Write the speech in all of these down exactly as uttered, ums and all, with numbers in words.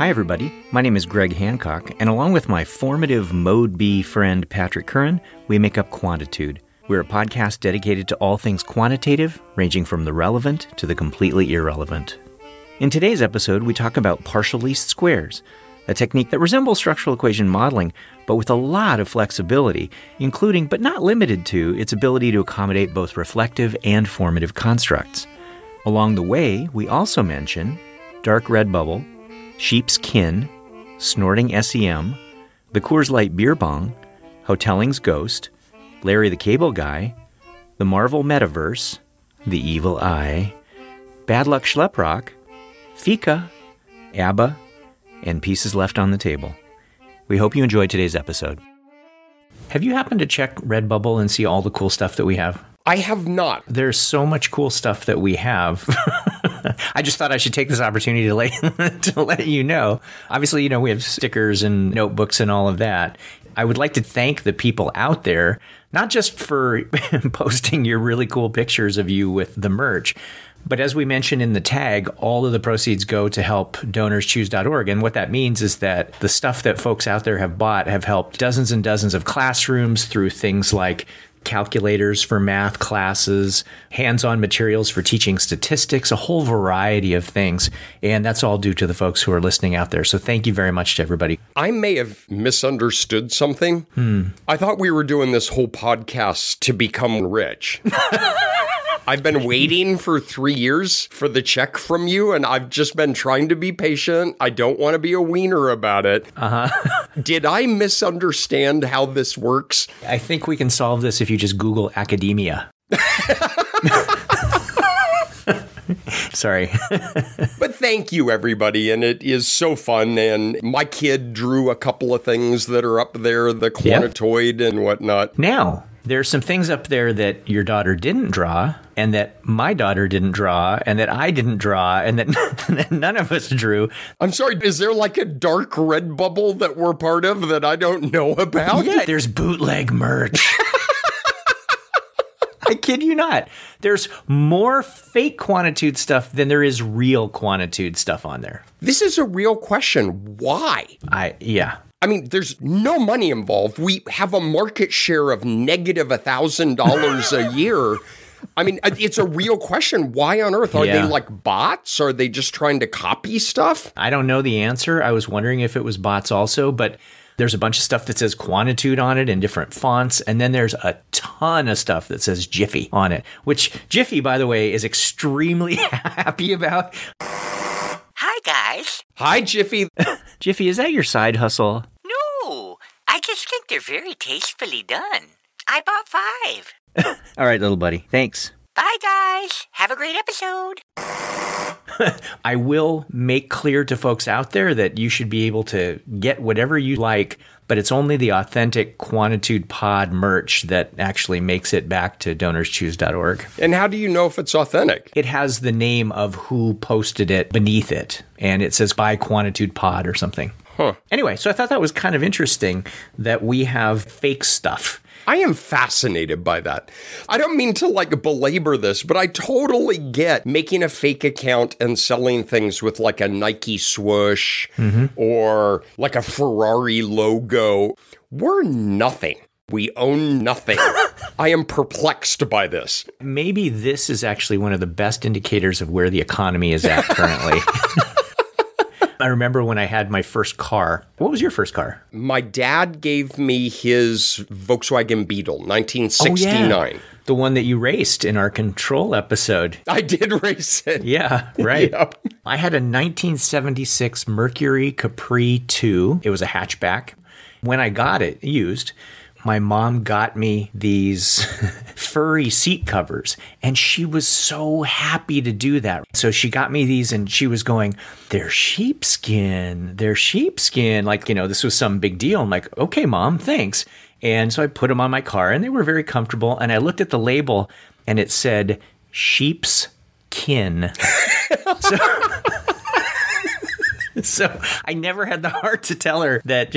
Hi, everybody. My name is Greg Hancock, and along with my formative Mode B friend Patrick Curran, we make up Quantitude. We're a podcast dedicated to all things quantitative, ranging from the relevant to the completely irrelevant. In today's episode, we talk about partial least squares, a technique that resembles structural equation modeling, but with a lot of flexibility, including but not limited to its ability to accommodate both reflective and formative constructs. Along the way, we also mention dark red bubble, Sheep's Kin, Snorting S E M, the Coors Light Beer Bong, Hotelling's Ghost, Larry the Cable Guy, The Marvel Metaverse, The Evil Eye, Bad Luck Schleprock, Fika, ABBA, and Pieces Left on the Table. We hope you enjoyed today's episode. Have you happened to check Redbubble and see all the cool stuff that we have? I have not. There's so much cool stuff that we have. I just thought I should take this opportunity to let, to let you know. Obviously, you know, we have stickers and notebooks and all of that. I would like to thank the people out there, not just for posting your really cool pictures of you with the merch, but as we mentioned in the tag, all of the proceeds go to help donors choose dot org. And what that means is that the stuff that folks out there have bought have helped dozens and dozens of classrooms through things like calculators for math classes, hands-on materials for teaching statistics, a whole variety of things. And that's all due to the folks who are listening out there. So thank you very much to everybody. I may have misunderstood something. Hmm. I thought we were doing this whole podcast to become rich. I've been waiting for three years for the check from you, and I've just been trying to be patient. I don't want to be a wiener about it. Uh-huh. Did I misunderstand how this works? I think we can solve this if you just Google academia. Sorry. But thank you, everybody. And it is so fun. And my kid drew a couple of things that are up there, the quantitoid yep. and whatnot. Now, there's some things up there that your daughter didn't draw, and that my daughter didn't draw, and that I didn't draw, and that, that none of us drew. I'm sorry, is there like a dark red bubble that we're part of that I don't know about? Yeah, there's bootleg merch. I kid you not. There's more fake Quantitude stuff than there is real Quantitude stuff on there. This is a real question. Why? I yeah. I mean, there's no money involved. We have a market share of negative one thousand dollars a year. I mean, it's a real question. Why on earth? Are yeah. they like bots? Are they just trying to copy stuff? I don't know the answer. I was wondering if it was bots also, but there's a bunch of stuff that says Quantitude on it in different fonts. And then there's a ton of stuff that says Jiffy on it, which Jiffy, by the way, is extremely happy about. Hi, guys. Hi, Jiffy. Jiffy, is that your side hustle? No, I just think they're very tastefully done. I bought five. All right, little buddy. Thanks. Bye, guys. Have a great episode. I will make clear to folks out there that you should be able to get whatever you like, but it's only the authentic Quantitude Pod merch that actually makes it back to donors choose dot org. And how do you know if it's authentic? It has the name of who posted it beneath it, and it says buy Quantitude Pod or something. Huh. Anyway, so I thought that was kind of interesting that we have fake stuff. I am fascinated by that. I don't mean to like belabor this, but I totally get making a fake account and selling things with like a Nike swoosh mm-hmm. or like a Ferrari logo. We're nothing. We own nothing. I am perplexed by this. Maybe this is actually one of the best indicators of where the economy is at currently. I remember when I had my first car. What was your first car? My dad gave me his Volkswagen Beetle, nineteen sixty-nine. Oh, yeah. The one that you raced in our control episode. I did race it. Yeah, right. Yeah. I had a nineteen seventy-six Mercury Capri two. It was a hatchback. When I got it used, my mom got me these furry seat covers, and she was so happy to do that. So she got me these, and she was going, they're sheepskin, they're sheepskin. Like, you know, this was some big deal. I'm like, okay, Mom, thanks. And so I put them on my car, and they were very comfortable. And I looked at the label, and it said sheep's kin. So So I never had the heart to tell her that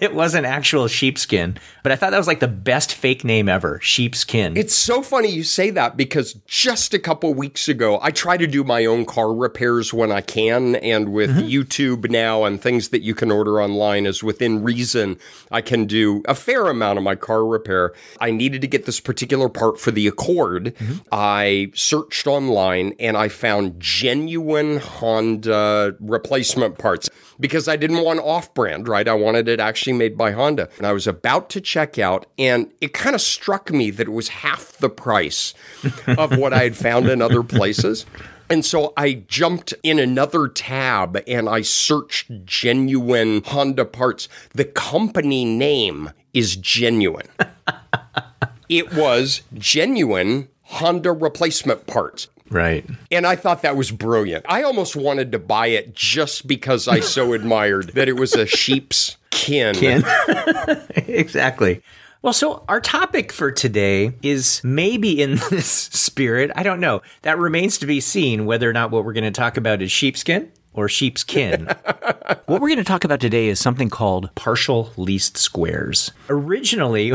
it wasn't actual sheepskin. But I thought that was like the best fake name ever, Sheepskin. It's so funny you say that, because just a couple weeks ago, I try to do my own car repairs when I can. And with mm-hmm. YouTube now and things that you can order online, as within reason, I can do a fair amount of my car repair. I needed to get this particular part for the Accord. Mm-hmm. I searched online and I found genuine Honda replacement parts, because I didn't want off-brand, right? I wanted it actually made by Honda. And I was about to check out, and it kind of struck me that it was half the price of what I had found in other places. And so I jumped in another tab and I searched genuine Honda parts. The company name is Genuine. It was Genuine Honda Replacement Parts. Right. And I thought that was brilliant. I almost wanted to buy it just because I so admired that it was a sheep's kin. kin. Exactly. Well, so our topic for today is maybe in this spirit. I don't know. That remains to be seen whether or not what we're going to talk about is sheepskin or sheepskin. What we're going to talk about today is something called partial least squares. Originally,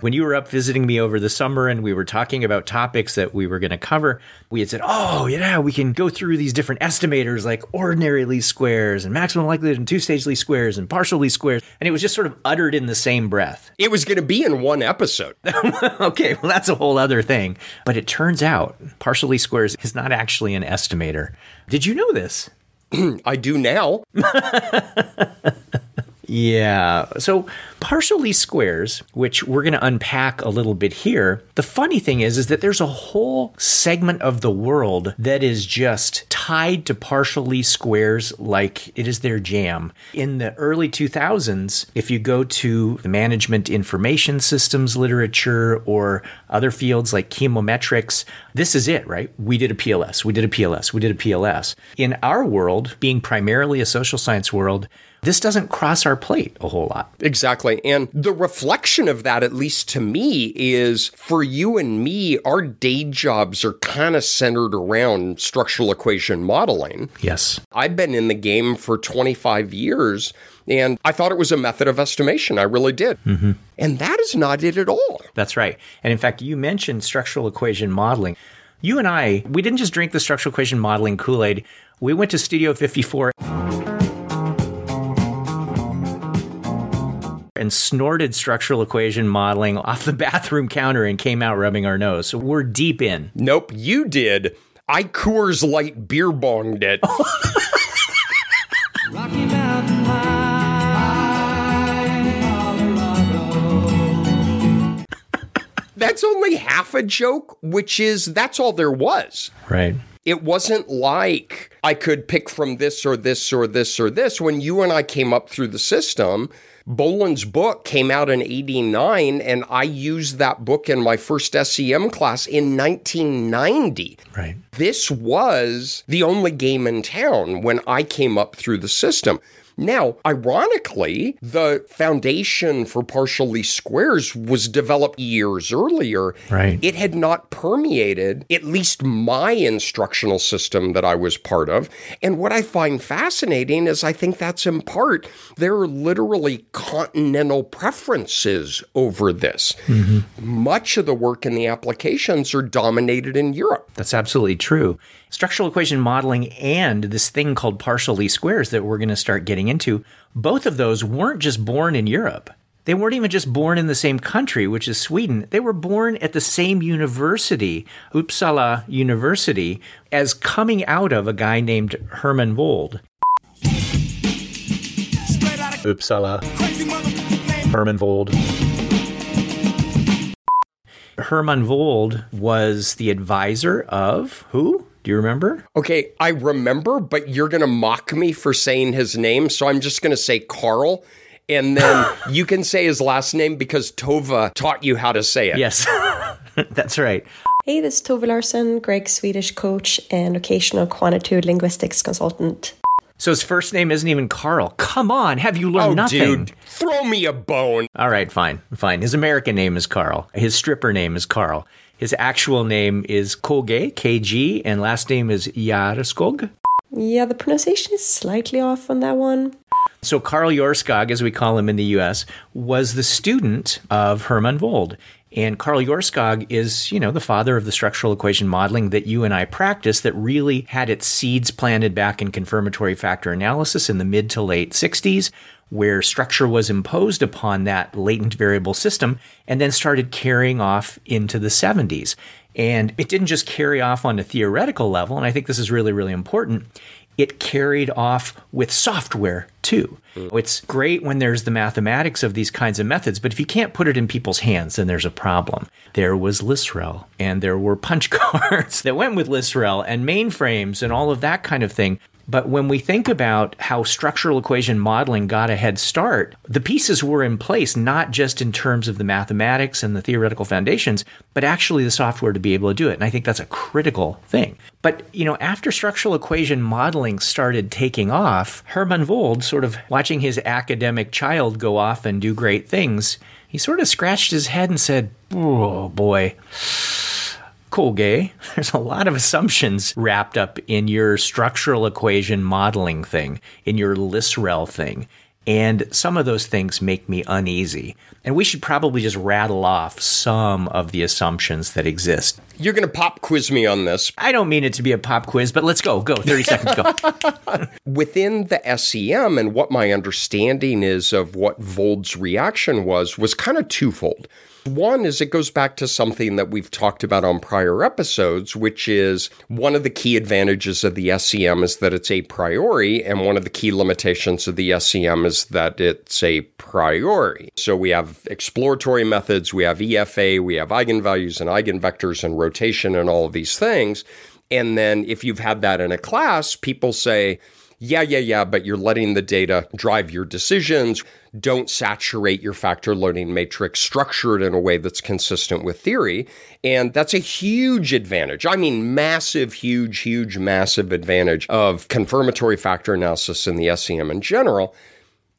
when you were up visiting me over the summer and we were talking about topics that we were going to cover, we had said, oh, yeah, we can go through these different estimators like ordinary least squares and maximum likelihood and two-stage least squares and partial least squares. And it was just sort of uttered in the same breath. It was going to be in one episode. Okay, well, that's a whole other thing. But it turns out partial least squares is not actually an estimator. Did you know this? I do now. Yeah. So partial least squares, which we're going to unpack a little bit here. The funny thing is, is that there's a whole segment of the world that is just tied to partial least squares like it is their jam. In the early two thousands, if you go to the management information systems literature or other fields like chemometrics, this is it, right? We did a P L S, we did a P L S, we did a P L S. In our world, being primarily a social science world, this doesn't cross our plate a whole lot. Exactly. And the reflection of that, at least to me, is for you and me, our day jobs are kind of centered around structural equation modeling. Yes. I've been in the game for twenty-five years. And I thought it was a method of estimation. I really did. Mm-hmm. And that is not it at all. That's right. And in fact, you mentioned structural equation modeling. You and I, we didn't just drink the structural equation modeling Kool-Aid. We went to Studio fifty-four. And snorted structural equation modeling off the bathroom counter and came out rubbing our nose. So we're deep in. Nope, you did. I Coors Light Beer Bonged it. Rocky Mountain High, Colorado. That's only half a joke, which is that's all there was. Right. It wasn't like I could pick from this or this or this or this. When you and I came up through the system, Boland's book came out in eighty-nine, and I used that book in my first S E M class in nineteen ninety. Right. This was the only game in town when I came up through the system. Now, ironically, the foundation for partial least squares was developed years earlier. Right. It had not permeated at least my instructional system that I was part of. And what I find fascinating is I think that's in part, there are literally continental preferences over this. Mm-hmm. Much of the work in the applications are dominated in Europe. That's absolutely true. Structural equation modeling and this thing called partial least squares that we're going to start getting into, both of those weren't just born in Europe. They weren't even just born in the same country, which is Sweden. They were born at the same university, Uppsala University, as coming out of a guy named Hermann Vold. Uppsala. Hermann Vold. Hermann Vold was the advisor of who? Do you remember? Okay, I remember, but you're going to mock me for saying his name, so I'm just going to say Carl, and then you can say his last name because Tova taught you how to say it. Yes, that's right. Hey, this is Tova Larson, Greg's Swedish coach and occasional Quantitude linguistics consultant. So his first name isn't even Carl. Come on, have you learned oh, nothing? Oh, dude, throw me a bone. All right, fine, fine. His American name is Carl. His stripper name is Carl. His actual name is Koge, K G, and last name is Jöreskog. Yeah, the pronunciation is slightly off on that one. So Karl Jöreskog, as we call him in the U S, was the student of Hermann Vold. And Karl Jöreskog is, you know, the father of the structural equation modeling that you and I practice, that really had its seeds planted back in confirmatory factor analysis in the mid to late sixties, where structure was imposed upon that latent variable system and then started carrying off into the seventies. And it didn't just carry off on a theoretical level, and I think this is really, really important. It carried off with software, too. Mm. It's great when there's the mathematics of these kinds of methods, but if you can't put it in people's hands, then there's a problem. There was LISREL, and there were punch cards that went with LISREL, and mainframes, and all of that kind of thing. But when we think about how structural equation modeling got a head start, the pieces were in place, not just in terms of the mathematics and the theoretical foundations, but actually the software to be able to do it. And I think that's a critical thing. But, you know, after structural equation modeling started taking off, Hermann Vold, sort of watching his academic child go off and do great things, he sort of scratched his head and said, oh, boy. Colgay, there's a lot of assumptions wrapped up in your structural equation modeling thing, in your LISREL thing. And some of those things make me uneasy. And we should probably just rattle off some of the assumptions that exist. You're going to pop quiz me on this. I don't mean it to be a pop quiz, but let's go. Go. thirty seconds. Go. Within the S E M, and what my understanding is of what Vold's reaction was, was kind of twofold. One is it goes back to something that we've talked about on prior episodes, which is one of the key advantages of the S E M is that it's a priori, and one of the key limitations of the S E M is that it's a priori. So we have exploratory methods, we have E F A, we have eigenvalues and eigenvectors and rotation and all of these things. And then if you've had that in a class, people say, yeah, yeah, yeah, but you're letting the data drive your decisions. Don't saturate your factor learning matrix, structured in a way that's consistent with theory. And that's a huge advantage. I mean, massive, huge, huge, massive advantage of confirmatory factor analysis in the S E M in general,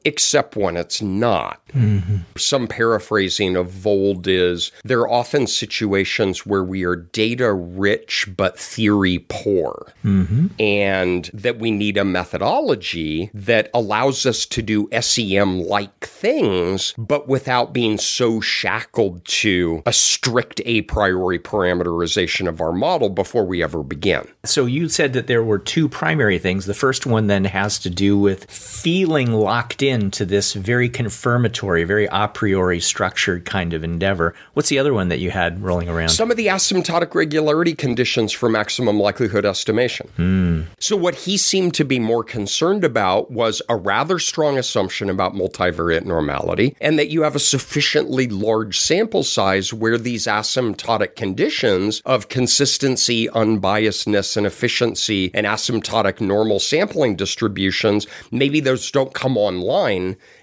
except when it's not. Mm-hmm. Some paraphrasing of Vold is, there are often situations where we are data-rich but theory-poor, mm-hmm. and that we need a methodology that allows us to do S E M-like things, but without being so shackled to a strict a priori parameterization of our model before we ever begin. So you said that there were two primary things. The first one then has to do with feeling locked in into this very confirmatory, very a priori structured kind of endeavor. What's the other one that you had rolling around? Some of the asymptotic regularity conditions for maximum likelihood estimation. Mm. So what he seemed to be more concerned about was a rather strong assumption about multivariate normality, and that you have a sufficiently large sample size where these asymptotic conditions of consistency, unbiasedness, and efficiency, and asymptotic normal sampling distributions, maybe those don't come online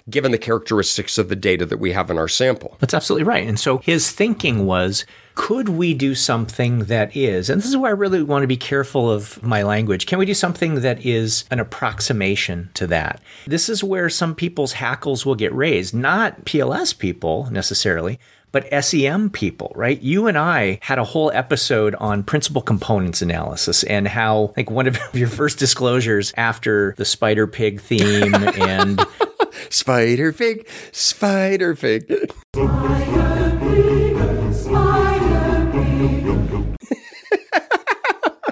given the characteristics of the data that we have in our sample. That's absolutely right. And so his thinking was, could we do something that is, and this is where I really want to be careful of my language, can we do something that is an approximation to that? This is where some people's hackles will get raised, not P L S people necessarily, but S E M people, right? You and I had a whole episode on principal components analysis and how, like, one of your first disclosures after the spider pig theme and... Spider pig, spider pig. Spider pig, spider pig.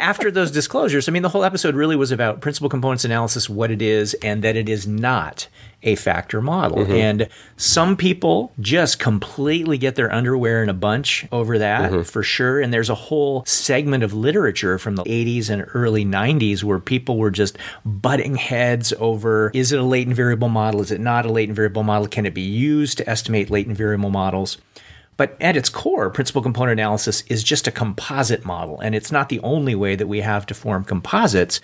After those disclosures, I mean, the whole episode really was about principal components analysis, what it is, and that it is not a factor model. Mm-hmm. And some people just completely get their underwear in a bunch over that, mm-hmm. for sure. And there's a whole segment of literature from the eighties and early nineties where people were just butting heads over, is it a latent variable model? Is it not a latent variable model? Can it be used to estimate latent variable models? But at its core, principal component analysis is just a composite model, and it's not the only way that we have to form composites.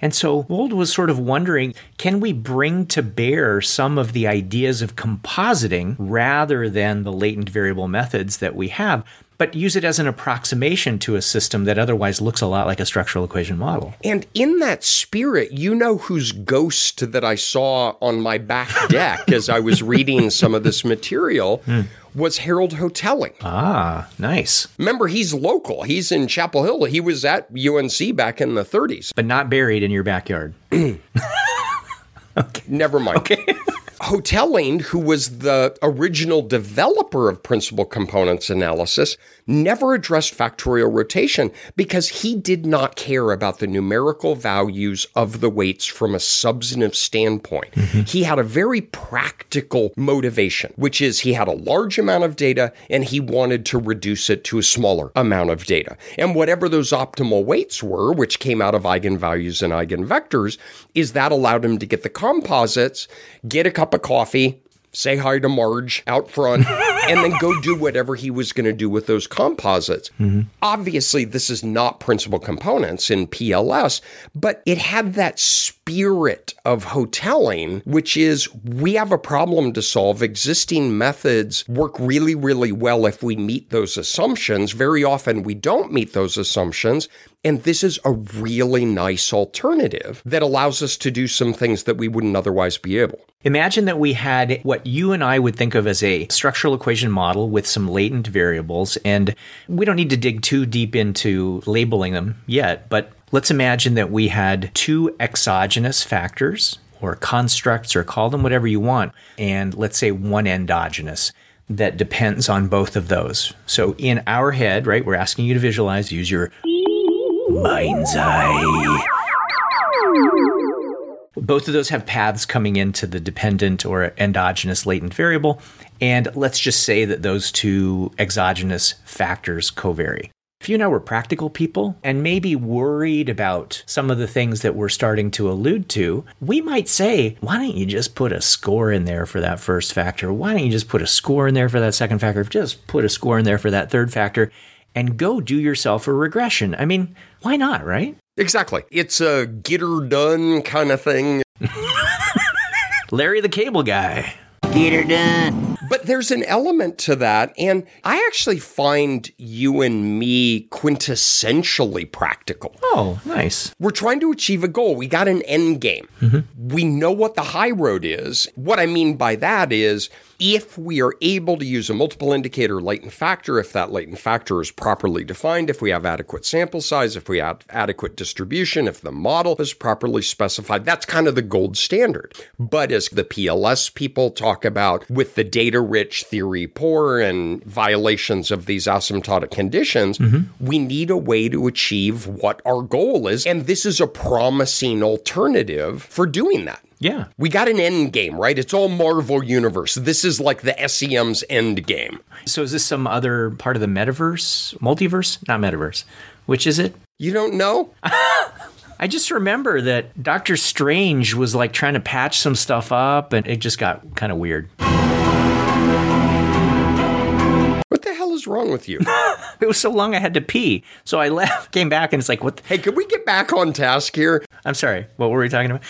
And so Vold was sort of wondering, can we bring to bear some of the ideas of compositing rather than the latent variable methods that we have, but use it as an approximation to a system that otherwise looks a lot like a structural equation model? And in that spirit, you know whose ghost that I saw on my back deck as I was reading some of this material? Mm. was Harold Hotelling. Ah, nice. Remember, he's local. He's in Chapel Hill. He was at U N C back in the thirties. But not buried in your backyard. Okay. Never mind. Okay. Hotelling, who was the original developer of principal components analysis, never addressed factorial rotation because he did not care about the numerical values of the weights from a substantive standpoint. Mm-hmm. He had a very practical motivation, which is he had a large amount of data and he wanted to reduce it to a smaller amount of data. And whatever those optimal weights were, which came out of eigenvalues and eigenvectors, is that allowed him to get the composites, get a couple of coffee, say hi to Marge out front, and then go do whatever he was going to do with those composites. Mm-hmm. Obviously, this is not principal components in P L S, but it had that spirit of Hotelling, which is we have a problem to solve. Existing methods work really, really well if we meet those assumptions. Very often, we don't meet those assumptions. And this is a really nice alternative that allows us to do some things that we wouldn't otherwise be able. Imagine that we had what you and I would think of as a structural equation model with some latent variables, and we don't need to dig too deep into labeling them yet, but let's imagine that we had two exogenous factors or constructs, or call them whatever you want, and let's say one endogenous that depends on both of those. So in our head, right, we're asking you to visualize, use your mind's eye. Both of those have paths coming into the dependent or endogenous latent variable. And let's just say that those two exogenous factors covary. If you and I were practical people and maybe worried about some of the things that we're starting to allude to, we might say, why don't you just put a score in there for that first factor? Why don't you just put a score in there for that second factor? Just put a score in there for that third factor and go do yourself a regression. I mean, why not, right? Exactly. It's a get-her-done kind of thing. Larry the Cable Guy. Get her done. But there's an element to that, and I actually find you and me quintessentially practical. Oh, nice. We're trying to achieve a goal. We got an end game. Mm-hmm. We know what the high road is. What I mean by that is, if we are able to use a multiple indicator latent factor, if that latent factor is properly defined, if we have adequate sample size, if we have adequate distribution, if the model is properly specified, that's kind of the gold standard. But as the P L S people talk about with the data rich, theory poor, and violations of these asymptotic conditions, mm-hmm. we need a way to achieve what our goal is. And this is a promising alternative for doing that. Yeah. We got an end game, right? It's all Marvel Universe. This is like the S E M's end game. So is this some other part of the metaverse? Multiverse? Not metaverse. Which is it? You don't know? I just remember that Doctor Strange was like trying to patch some stuff up and it just got kind of weird. What the hell is wrong with you? It was so long I had to pee. So I left, came back, and it's like, what? The- hey, can we get back on task here? I'm sorry. What were we talking about?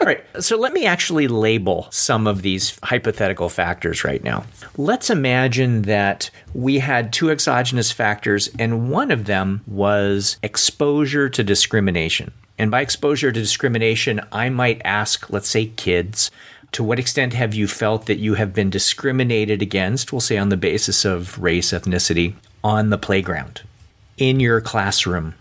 All right, so let me actually label some of these hypothetical factors right now. Let's imagine that we had two exogenous factors, and one of them was exposure to discrimination. And by exposure to discrimination, I might ask, let's say, kids, to what extent have you felt that you have been discriminated against, we'll say on the basis of race, ethnicity, on the playground, in your classroom,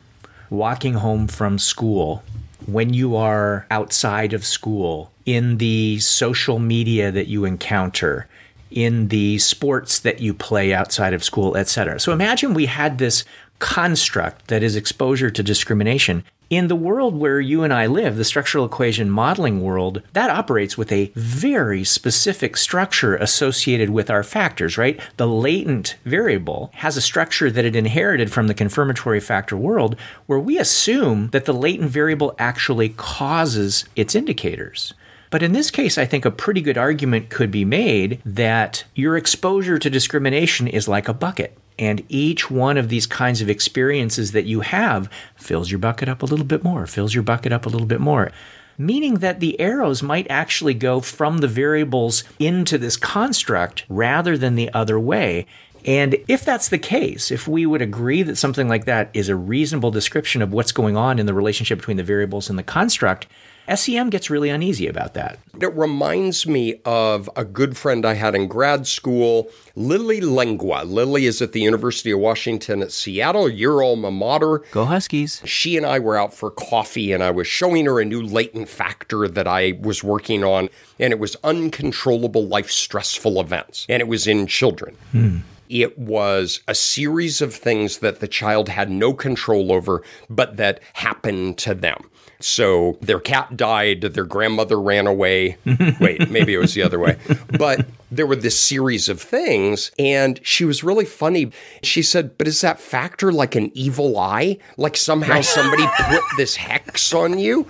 walking home from school, when you are outside of school, in the social media that you encounter, in the sports that you play outside of school, et cetera. So imagine we had this construct that is exposure to discrimination. In the world where you and I live, the structural equation modeling world, that operates with a very specific structure associated with our factors, right? The latent variable has a structure that it inherited from the confirmatory factor world, where we assume that the latent variable actually causes its indicators. But in this case, I think a pretty good argument could be made that your exposure to discrimination is like a bucket. And each one of these kinds of experiences that you have fills your bucket up a little bit more, fills your bucket up a little bit more, meaning that the arrows might actually go from the variables into this construct rather than the other way. And if that's the case, if we would agree that something like that is a reasonable description of what's going on in the relationship between the variables and the construct, S E M gets really uneasy about that. It reminds me of a good friend I had in grad school, Lily Lengua. Lily is at the University of Washington at Seattle, your alma mater. Go Huskies. She and I were out for coffee, and I was showing her a new latent factor that I was working on, and it was uncontrollable life stressful events, and it was in children. Hmm. It was a series of things that the child had no control over, but that happened to them. So their cat died, their grandmother ran away. Wait, maybe it was the other way. But there were this series of things, and she was really funny. She said, but is that factor like an evil eye? Like somehow somebody put this hex on you?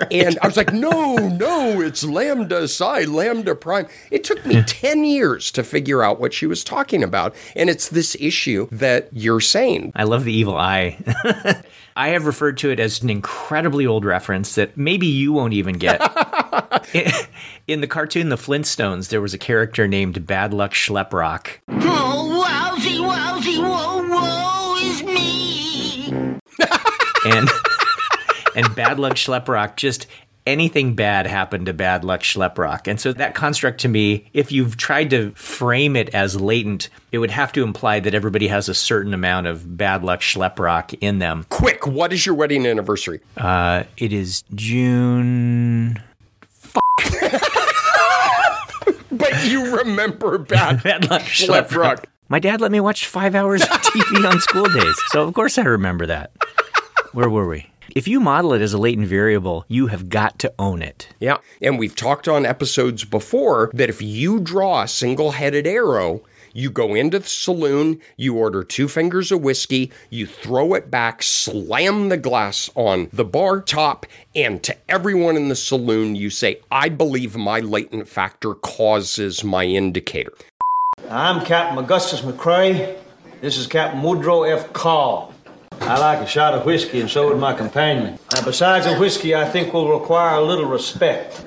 Right. And I was like, no, no, it's lambda psi, lambda prime. It took me ten years to figure out what she was talking about. And it's this issue that you're saying. I love the evil eye. I have referred to it as an incredibly old reference that maybe you won't even get. in, in the cartoon The Flintstones, there was a character named Bad Luck Schleprock. Oh, wowsy, wowsy, whoa, whoa, is me. and, and Bad Luck Schleprock, just anything bad happened to Bad Luck Schleprock. And so that construct to me, if you've tried to frame it as latent, it would have to imply that everybody has a certain amount of Bad Luck Schleprock in them. Quick, what is your wedding anniversary? Uh, it is June... But you remember Bad, Bad Luck Schleprock. My dad let me watch five hours of T V on school days, so of course I remember that. Where were we? If you model it as a latent variable, you have got to own it. Yeah, and we've talked on episodes before that if you draw a single-headed arrow, you go into the saloon, you order two fingers of whiskey, you throw it back, slam the glass on the bar top, and to everyone in the saloon, you say, I believe my latent factor causes my indicator. I'm Captain Augustus McCrae. This is Captain Woodrow F. Call. I like a shot of whiskey, and so would my companion. And besides the whiskey, I think we'll require a little respect.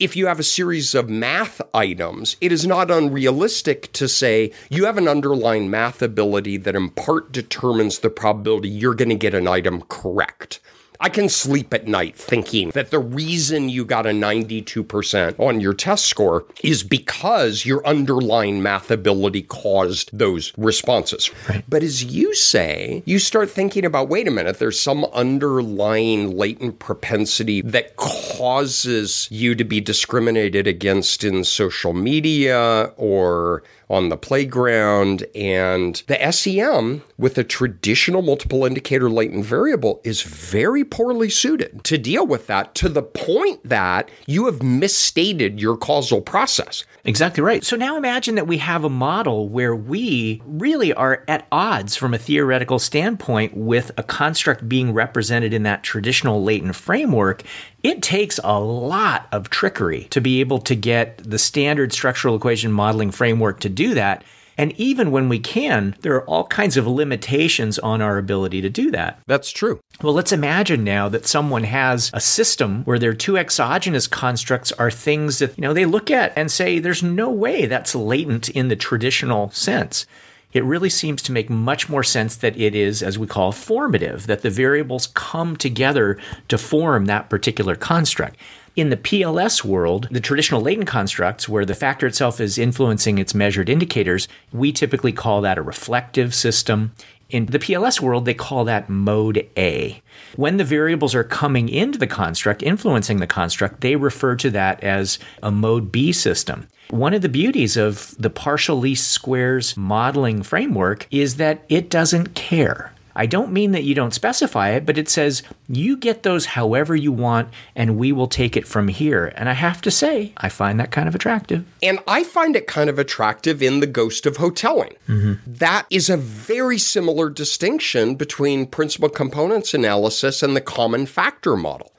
If you have a series of math items, it is not unrealistic to say you have an underlying math ability that in part determines the probability you're going to get an item correct. I can sleep at night thinking that the reason you got a ninety-two percent on your test score is because your underlying math ability caused those responses. Right. But as you say, you start thinking about, wait a minute, there's some underlying latent propensity that causes you to be discriminated against in social media or on the playground, and the S E M with a traditional multiple indicator latent variable is very poorly suited to deal with that, to the point that you have misstated your causal process. Exactly right. So now imagine that we have a model where we really are at odds from a theoretical standpoint with a construct being represented in that traditional latent framework. It takes a lot of trickery to be able to get the standard structural equation modeling framework to do that. And even when we can, there are all kinds of limitations on our ability to do that. That's true. Well, let's imagine now that someone has a system where their two exogenous constructs are things that, you know, they look at and say, there's no way that's latent in the traditional sense. It really seems to make much more sense that it is, as we call, formative, that the variables come together to form that particular construct. In the P L S world, the traditional latent constructs where the factor itself is influencing its measured indicators, we typically call that a reflective system. In the P L S world, they call that mode A. When the variables are coming into the construct, influencing the construct, they refer to that as a mode B system. One of the beauties of the partial least squares modeling framework is that it doesn't care. I don't mean that you don't specify it, but it says you get those however you want, and we will take it from here. And I have to say, I find that kind of attractive. And I find it kind of attractive in The Ghost of Hotelling. Mm-hmm. That is a very similar distinction between principal components analysis and the common factor model.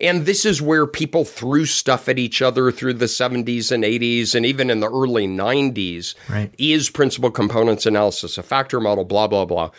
And this is where people threw stuff at each other through the seventies and eighties and even in the early nineties. Right. Is principal components analysis a factor model, blah, blah, blah.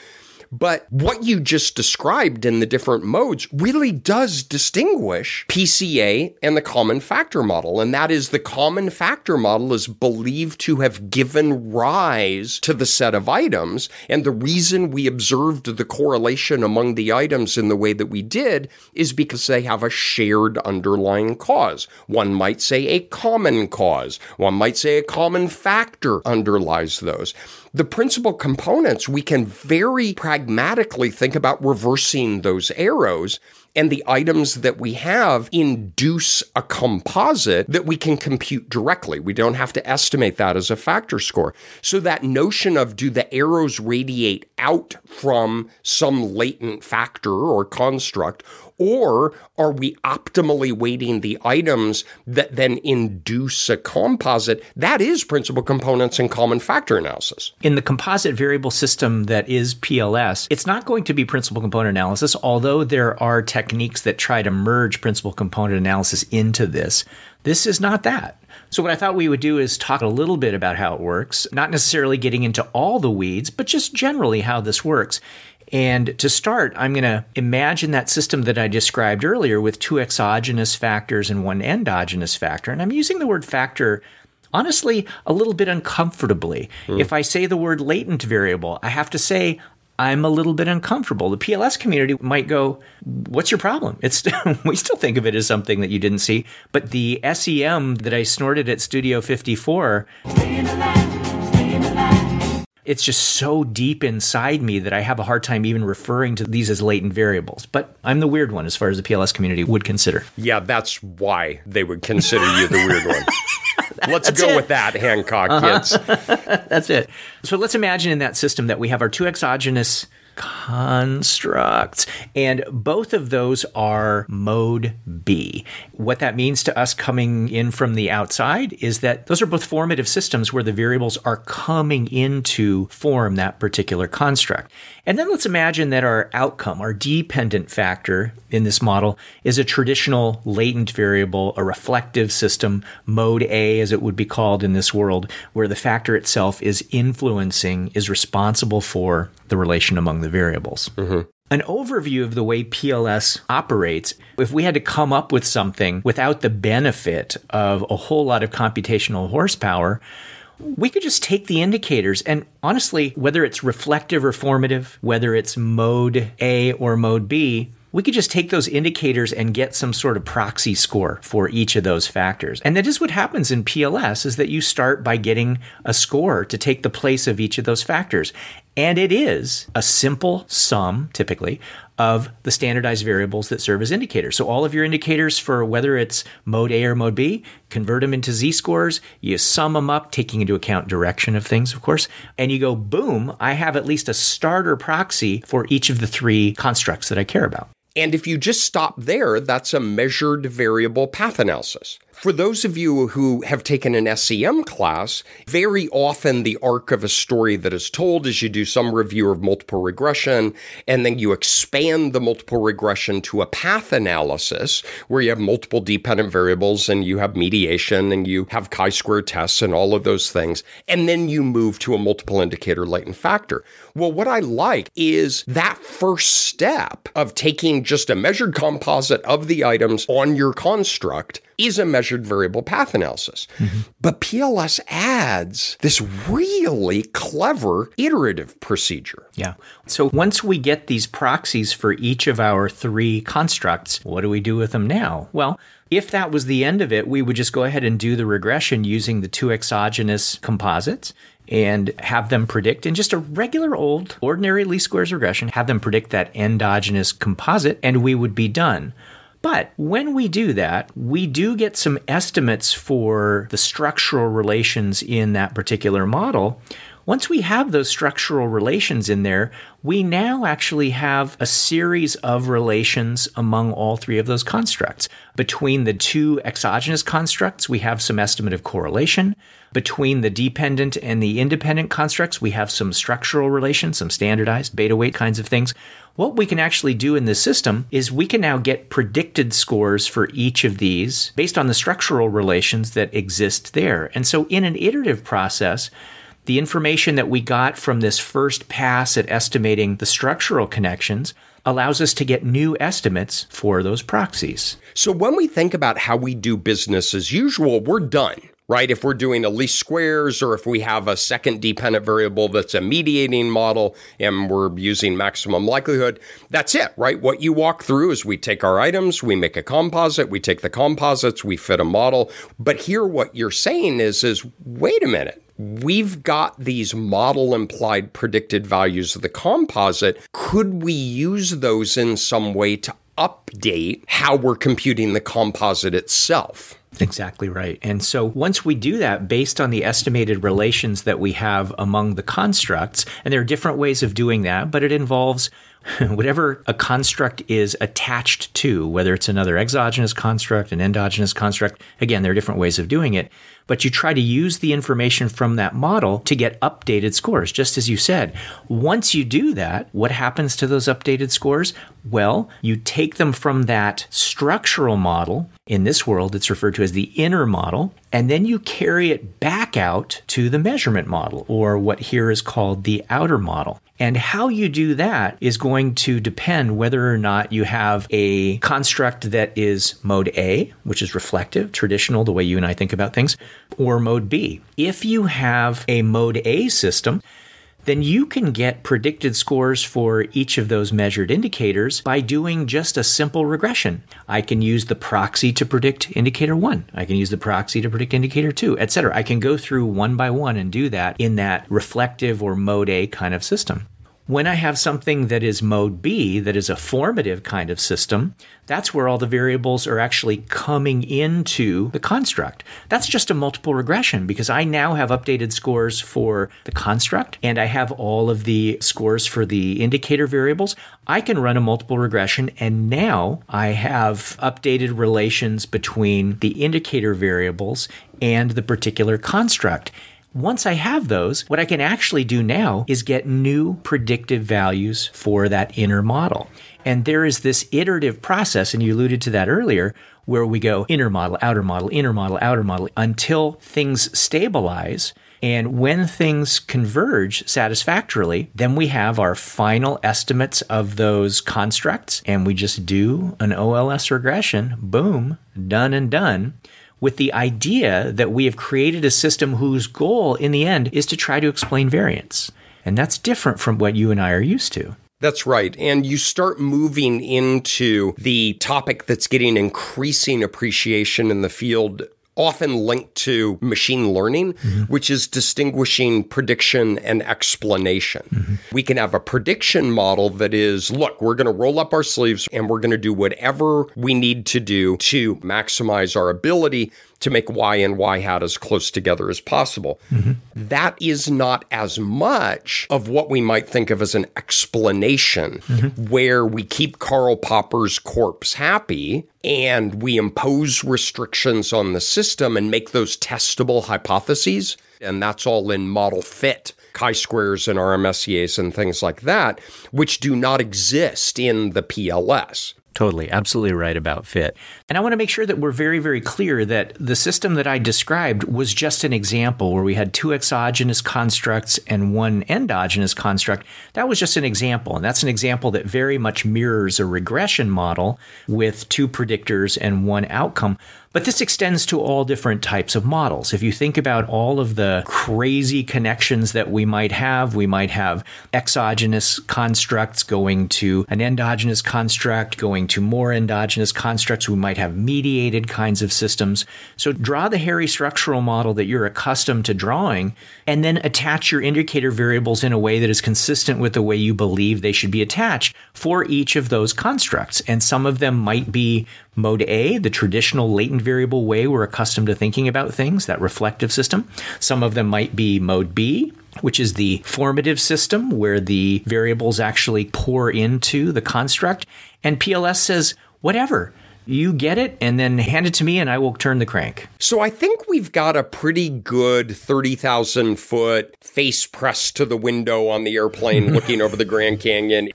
But what you just described in the different modes really does distinguish P C A and the common factor model. And that is the common factor model is believed to have given rise to the set of items. And the reason we observed the correlation among the items in the way that we did is because they have a shared underlying cause. One might say a common cause. One might say a common factor underlies those. The principal components, we can very pragmatically think about reversing those arrows, and the items that we have induce a composite that we can compute directly. We don't have to estimate that as a factor score. So that notion of do the arrows radiate out from some latent factor or construct, or are we optimally weighting the items that then induce a composite? That is principal components and common factor analysis. In the composite variable system that is P L S, it's not going to be principal component analysis, although there are techniques that try to merge principal component analysis into this. This is not that. So what I thought we would do is talk a little bit about how it works, not necessarily getting into all the weeds, but just generally how this works. And to start, I'm going to imagine that system that I described earlier with two exogenous factors and one endogenous factor. And I'm using the word factor, honestly, a little bit uncomfortably. Mm. If I say the word latent variable, I have to say I'm a little bit uncomfortable. The P L S community might go, what's your problem? It's we still think of it as something that you didn't see. But the S E M that I snorted at Studio fifty-four... it's just so deep inside me that I have a hard time even referring to these as latent variables. But I'm the weird one as far as the P L S community would consider. Yeah, that's why they would consider you the weird one. Let's that's go it. with that, Hancock, uh-huh. kids. That's it. So let's imagine in that system that we have our two exogenous constructs, and both of those are mode B. What that means to us coming in from the outside is that those are both formative systems where the variables are coming into form that particular construct. And then let's imagine that our outcome, our dependent factor in this model, is a traditional latent variable, a reflective system, mode A as it would be called in this world, where the factor itself is influencing, is responsible for the relation among the variables. Mm-hmm. An overview of the way P L S operates, if we had to come up with something without the benefit of a whole lot of computational horsepower, we could just take the indicators and honestly, whether it's reflective or formative, whether it's mode A or mode B, we could just take those indicators and get some sort of proxy score for each of those factors. And that is what happens in P L S, is that you start by getting a score to take the place of each of those factors. And it is a simple sum, typically, of the standardized variables that serve as indicators. So all of your indicators for whether it's mode A or mode B, convert them into z-scores, you sum them up, taking into account direction of things, of course, and you go, boom, I have at least a starter proxy for each of the three constructs that I care about. And if you just stop there, that's a measured variable path analysis. For those of you who have taken an S E M class, very often the arc of a story that is told is you do some review of multiple regression, and then you expand the multiple regression to a path analysis where you have multiple dependent variables and you have mediation and you have chi-square tests and all of those things. And then you move to a multiple indicator latent factor. Well, what I like is that first step of taking just a measured composite of the items on your construct is a measured variable path analysis. Mm-hmm. But P L S adds this really clever iterative procedure. Yeah. So once we get these proxies for each of our three constructs, what do we do with them now? Well, if that was the end of it, we would just go ahead and do the regression using the two exogenous composites and have them predict in just a regular old ordinary least squares regression, have them predict that endogenous composite, and we would be done. But when we do that, we do get some estimates for the structural relations in that particular model. Once we have those structural relations in there, we now actually have a series of relations among all three of those constructs. Between the two exogenous constructs, we have some estimate of correlation. Between the dependent and the independent constructs, we have some structural relations, some standardized beta weight kinds of things. What we can actually do in this system is we can now get predicted scores for each of these based on the structural relations that exist there. And so in an iterative process, the information that we got from this first pass at estimating the structural connections allows us to get new estimates for those proxies. So when we think about how we do business as usual, we're done, right? If we're doing a least squares or if we have a second dependent variable that's a mediating model and we're using maximum likelihood, that's it, right? What you walk through is we take our items, we make a composite, we take the composites, we fit a model. But here what you're saying is, is wait a minute. We've got these model implied predicted values of the composite. Could we use those in some way to update how we're computing the composite itself? Exactly right. And so once we do that, based on the estimated relations that we have among the constructs, and there are different ways of doing that, but it involves whatever a construct is attached to, whether it's another exogenous construct, an endogenous construct. Again, there are different ways of doing it, but you try to use the information from that model to get updated scores, just as you said. Once you do that, what happens to those updated scores? Well, you take them from that structural model. In this world, it's referred to as the inner model. And then you carry it back out to the measurement model, or what here is called the outer model. And how you do that is going to depend whether or not you have a construct that is mode A, which is reflective, traditional, the way you and I think about things, or mode B. If you have a mode A system, then you can get predicted scores for each of those measured indicators by doing just a simple regression. I can use the proxy to predict indicator one. I can use the proxy to predict indicator two, et cetera. I can go through one by one and do that in that reflective or mode A kind of system. When I have something that is mode B, that is a formative kind of system, that's where all the variables are actually coming into the construct. That's just a multiple regression because I now have updated scores for the construct and I have all of the scores for the indicator variables. I can run a multiple regression and now I have updated relations between the indicator variables and the particular construct. Once I have those, what I can actually do now is get new predictive values for that inner model. And there is this iterative process, and you alluded to that earlier, where we go inner model, outer model, inner model, outer model, until things stabilize. And when things converge satisfactorily, then we have our final estimates of those constructs, and we just do an O L S regression, boom, done and done, with the idea that we have created a system whose goal in the end is to try to explain variance. And that's different from what you and I are used to. That's right. And you start moving into the topic that's getting increasing appreciation in the field, often linked to machine learning, mm-hmm. which is distinguishing prediction and explanation. Mm-hmm. We can have a prediction model that is, look, we're going to roll up our sleeves and we're going to do whatever we need to do to maximize our ability to make Y and Y hat as close together as possible. Mm-hmm. That is not as much of what we might think of as an explanation, mm-hmm. where we keep Karl Popper's corpse happy and we impose restrictions on the system and make those testable hypotheses. And that's all in model fit, chi-squares and R M S E As and things like that, which do not exist in the P L S. Totally, absolutely right about fit. And I want to make sure that we're very, very clear that the system that I described was just an example where we had two exogenous constructs and one endogenous construct. That was just an example. And that's an example that very much mirrors a regression model with two predictors and one outcome. But this extends to all different types of models. If you think about all of the crazy connections that we might have, we might have exogenous constructs going to an endogenous construct, going to more endogenous constructs. We might have mediated kinds of systems. So draw the hairy structural model that you're accustomed to drawing, and then attach your indicator variables in a way that is consistent with the way you believe they should be attached for each of those constructs. And some of them might be mode A, the traditional latent variable way we're accustomed to thinking about things, that reflective system. Some of them might be mode B, which is the formative system where the variables actually pour into the construct. And P L S says, whatever. You get it and then hand it to me and I will turn the crank. So I think we've got a pretty good thirty thousand foot face pressed to the window on the airplane looking over the Grand Canyon.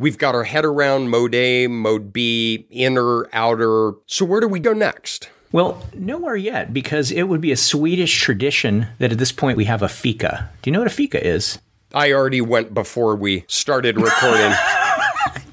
We've got our head around mode A, mode B, inner, outer. So where do we go next? Well, nowhere yet, because it would be a Swedish tradition that at this point we have a fika. Do you know what a fika is? I already went before we started recording.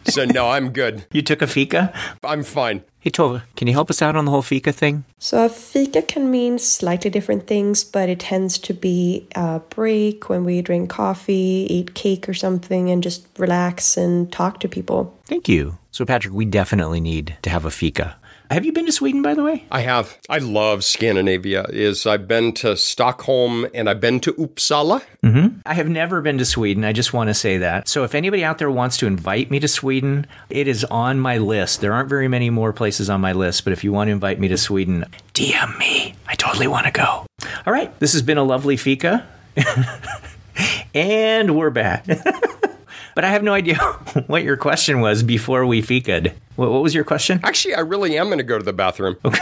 So no, I'm good. You took a fika? I'm fine. Hey, Tova, can you help us out on the whole fika thing? So a fika can mean slightly different things, but it tends to be a break when we drink coffee, eat cake or something, and just relax and talk to people. Thank you. So Patrick, we definitely need to have a fika. Have you been to Sweden, by the way? I have. I love Scandinavia. Is I've been to Stockholm and I've been to Uppsala. Mm-hmm. I have never been to Sweden. I just want to say that. So if anybody out there wants to invite me to Sweden, it is on my list. There aren't very many more places on my list, but if you want to invite me to Sweden, D M me. I totally want to go. All right. This has been a lovely fika. And we're back. But I have no idea what your question was before we fika'd. What, what was your question? Actually, I really am going to go to the bathroom. Okay.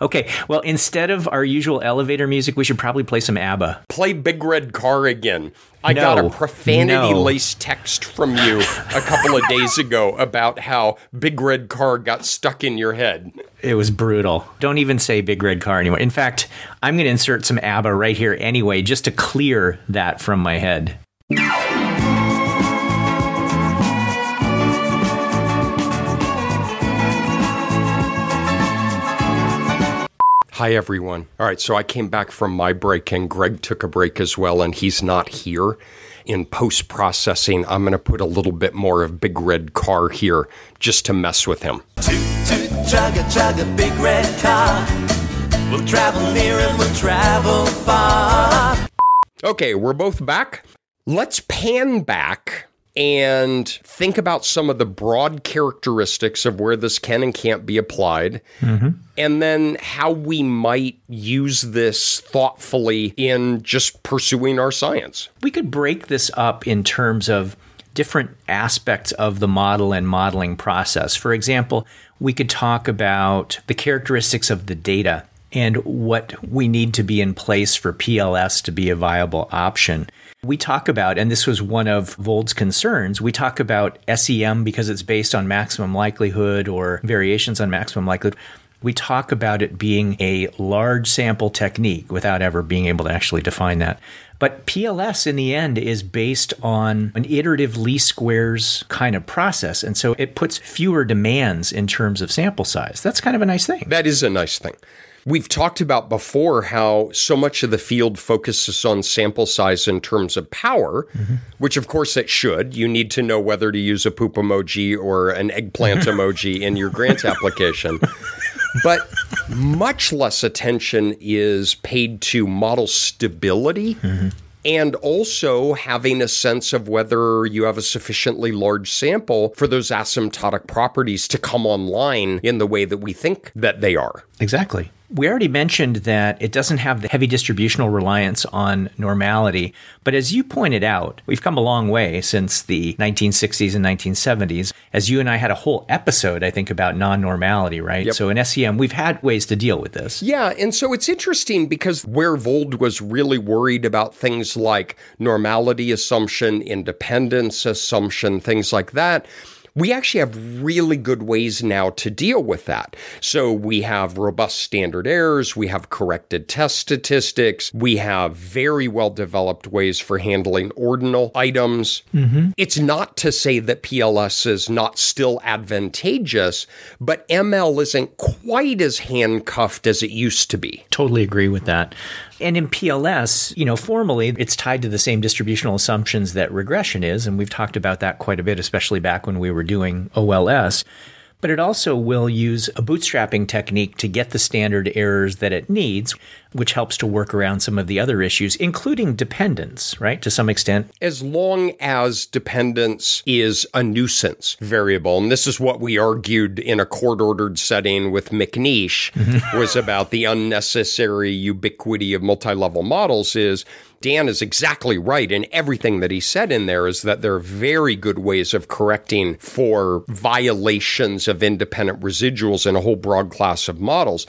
Okay. Well, instead of our usual elevator music, we should probably play some ABBA. Play Big Red Car again. I no, got a profanity-laced no. text from you a couple of days ago about how Big Red Car got stuck in your head. It was brutal. Don't even say Big Red Car anymore. In fact, I'm going to insert some ABBA right here anyway, just to clear that from my head. Hi, everyone. All right, so I came back from my break, and Greg took a break as well, and he's not here. In post-processing, I'm going to put a little bit more of Big Red Car here just to mess with him. Toot, toot, chugga, chugga, Big Red Car. We'll travel near and we'll travel far. Okay, we're both back. Let's pan back and think about some of the broad characteristics of where this can and can't be applied, mm-hmm. and then how we might use this thoughtfully in just pursuing our science. We could break this up in terms of different aspects of the model and modeling process. For example, we could talk about the characteristics of the data and what we need to be in place for P L S to be a viable option. We talk about, and this was one of Vold's concerns, we talk about S E M because it's based on maximum likelihood or variations on maximum likelihood. We talk about it being a large sample technique without ever being able to actually define that. But P L S in the end is based on an iterative least squares kind of process. And so it puts fewer demands in terms of sample size. That's kind of a nice thing. That is a nice thing. We've talked about before how so much of the field focuses on sample size in terms of power, mm-hmm. which of course it should. You need to know whether to use a poop emoji or an eggplant emoji in your grant application. But much less attention is paid to model stability. Mm-hmm. And also having a sense of whether you have a sufficiently large sample for those asymptotic properties to come online in the way that we think that they are. Exactly. We already mentioned that it doesn't have the heavy distributional reliance on normality. But as you pointed out, we've come a long way since the nineteen sixties and nineteen seventies, as you and I had a whole episode, I think, about non-normality, right? Yep. So in S E M, we've had ways to deal with this. Yeah. And so it's interesting because where Vold was really worried about things like normality assumption, independence assumption, things like that, we actually have really good ways now to deal with that. So we have robust standard errors, we have corrected test statistics, we have very well-developed ways for handling ordinal items. Mm-hmm. It's not to say that P L S is not still advantageous, but M L isn't quite as handcuffed as it used to be. Totally agree with that. And in P L S, you know, formally, it's tied to the same distributional assumptions that regression is. And we've talked about that quite a bit, especially back when we were doing O L S. But it also will use a bootstrapping technique to get the standard errors that it needs, which helps to work around some of the other issues, including dependence, right, to some extent. As long as dependence is a nuisance variable, and this is what we argued in a court-ordered setting with McNeish, mm-hmm. was about the unnecessary ubiquity of multi-level models is, Dan is exactly right, and everything that he said in there is that there are very good ways of correcting for violations of independent residuals in a whole broad class of models.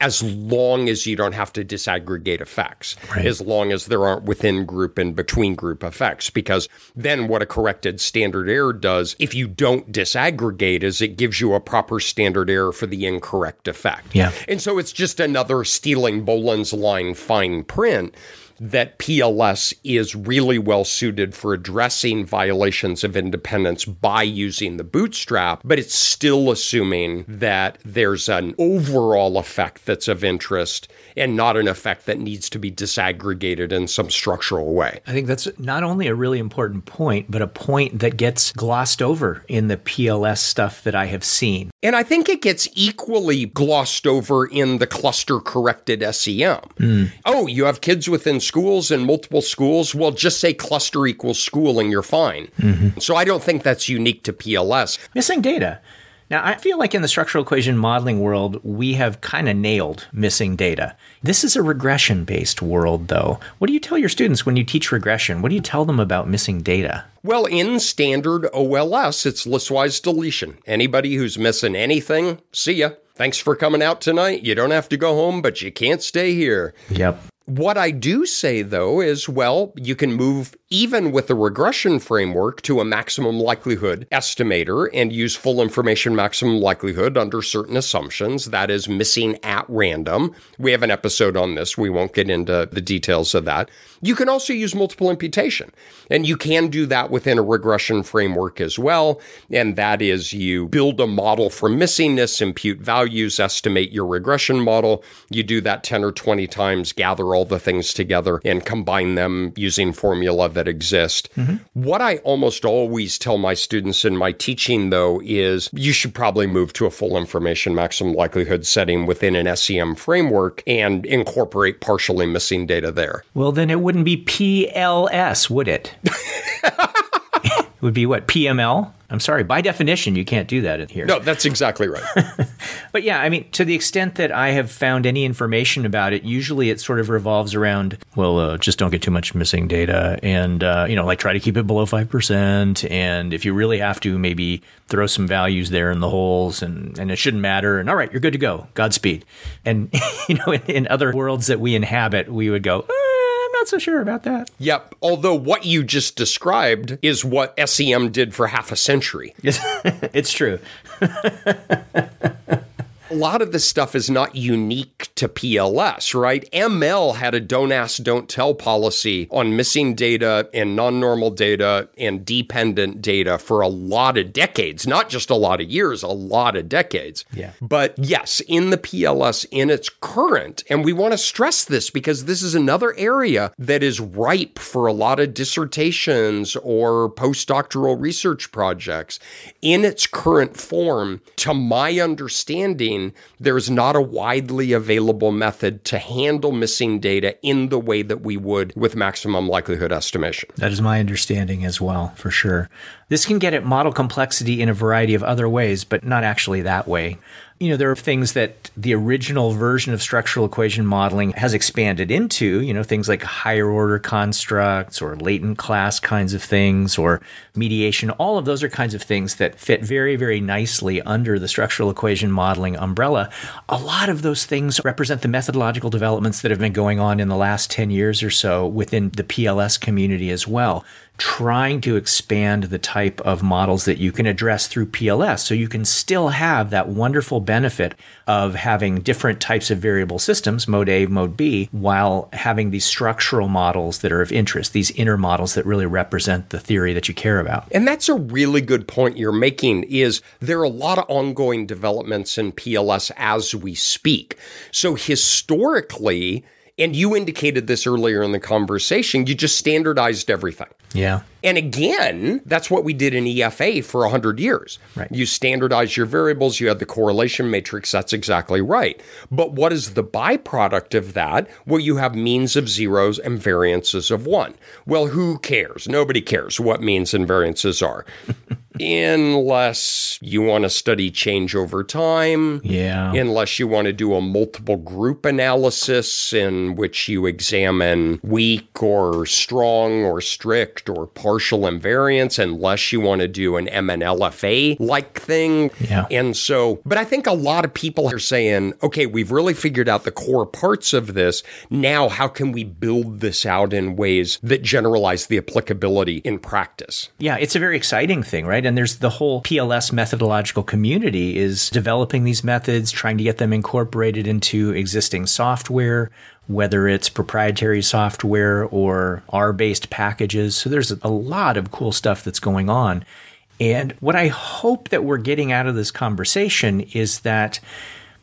as long as you don't have to disaggregate effects, right. as long as there aren't within group and between group effects, because then what a corrected standard error does, if you don't disaggregate, is it gives you a proper standard error for the incorrect effect. Yeah. And so it's just another stealing Boland's line fine print that P L S is really well suited for addressing violations of independence by using the bootstrap, but it's still assuming that there's an overall effect that's of interest and not an effect that needs to be disaggregated in some structural way. I think that's not only a really important point, but a point that gets glossed over in the P L S stuff that I have seen. And I think it gets equally glossed over in the cluster-corrected S E M. Mm. Oh, you have kids within schools and multiple schools? Well, just say cluster equals school and you're fine. Mm-hmm. So I don't think that's unique to P L S. Missing data. Now, I feel like in the structural equation modeling world, we have kind of nailed missing data. This is a regression-based world, though. What do you tell your students when you teach regression? What do you tell them about missing data? Well, in standard O L S, it's listwise deletion. Anybody who's missing anything, see ya. Thanks for coming out tonight. You don't have to go home, but you can't stay here. Yep. What I do say, though, is, well, you can move even with a regression framework to a maximum likelihood estimator and use full information maximum likelihood under certain assumptions, that is missing at random. We have an episode on this. We won't get into the details of that. You can also use multiple imputation, and you can do that within a regression framework as well, and that is you build a model for missingness, impute values, estimate your regression model. You do that ten or twenty times, gather all the things together, and combine them using formula that exist. Mm-hmm. What I almost always tell my students in my teaching, though, is you should probably move to a full information maximum likelihood setting within an S E M framework and incorporate partially missing data there. Well, then it wouldn't be P L S, would it? It would be what, P M L? I'm sorry, by definition, you can't do that in here. No, that's exactly right. But yeah, I mean, to the extent that I have found any information about it, usually it sort of revolves around, well, uh, just don't get too much missing data and, uh, you know, like try to keep it below five percent. And if you really have to, maybe throw some values there in the holes and, and it shouldn't matter. And all right, you're good to go. Godspeed. And, you know, in, in other worlds that we inhabit, we would go, ah, not so sure about that. Yep. Although what you just described is what S E M did for half a century. It's true. A lot of this stuff is not unique to P L S, right? M L had a don't ask, don't tell policy on missing data and non-normal data and dependent data for a lot of decades, not just a lot of years, a lot of decades. Yeah. But yes, in the P L S, in its current, and we want to stress this because this is another area that is ripe for a lot of dissertations or postdoctoral research projects. In its current form, to my understanding, there's not a widely available method to handle missing data in the way that we would with maximum likelihood estimation. That is my understanding as well, for sure. This can get at model complexity in a variety of other ways, but not actually that way. You know, there are things that the original version of structural equation modeling has expanded into, you know, things like higher order constructs or latent class kinds of things or mediation. All of those are kinds of things that fit very, very nicely under the structural equation modeling umbrella. A lot of those things represent the methodological developments that have been going on in the last ten years or so within the P L S community as well, trying to expand the type of models that you can address through P L S. So you can still have that wonderful benefit of having different types of variable systems, mode A, mode B, while having these structural models that are of interest, these inner models that really represent the theory that you care about. And that's a really good point you're making, is there are a lot of ongoing developments in P L S as we speak. So historically, and you indicated this earlier in the conversation, you just standardized everything. Yeah. And again, that's what we did in E F A for one hundred years. Right. You standardize your variables, you had the correlation matrix, that's exactly right. But what is the byproduct of that? Well, you have means of zeros and variances of one. Well, who cares? Nobody cares what means and variances are. Unless you want to study change over time, yeah. Unless you want to do a multiple group analysis in which you examine weak or strong or strict correct or partial invariance unless you want to do an M N L F A-like thing. Yeah. And so, but I think a lot of people are saying, okay, we've really figured out the core parts of this. Now, how can we build this out in ways that generalize the applicability in practice? Yeah, it's a very exciting thing, right? And there's the whole P L S methodological community is developing these methods, trying to get them incorporated into existing software, whether it's proprietary software or R-based packages. So there's a lot of cool stuff that's going on. And what I hope that we're getting out of this conversation is that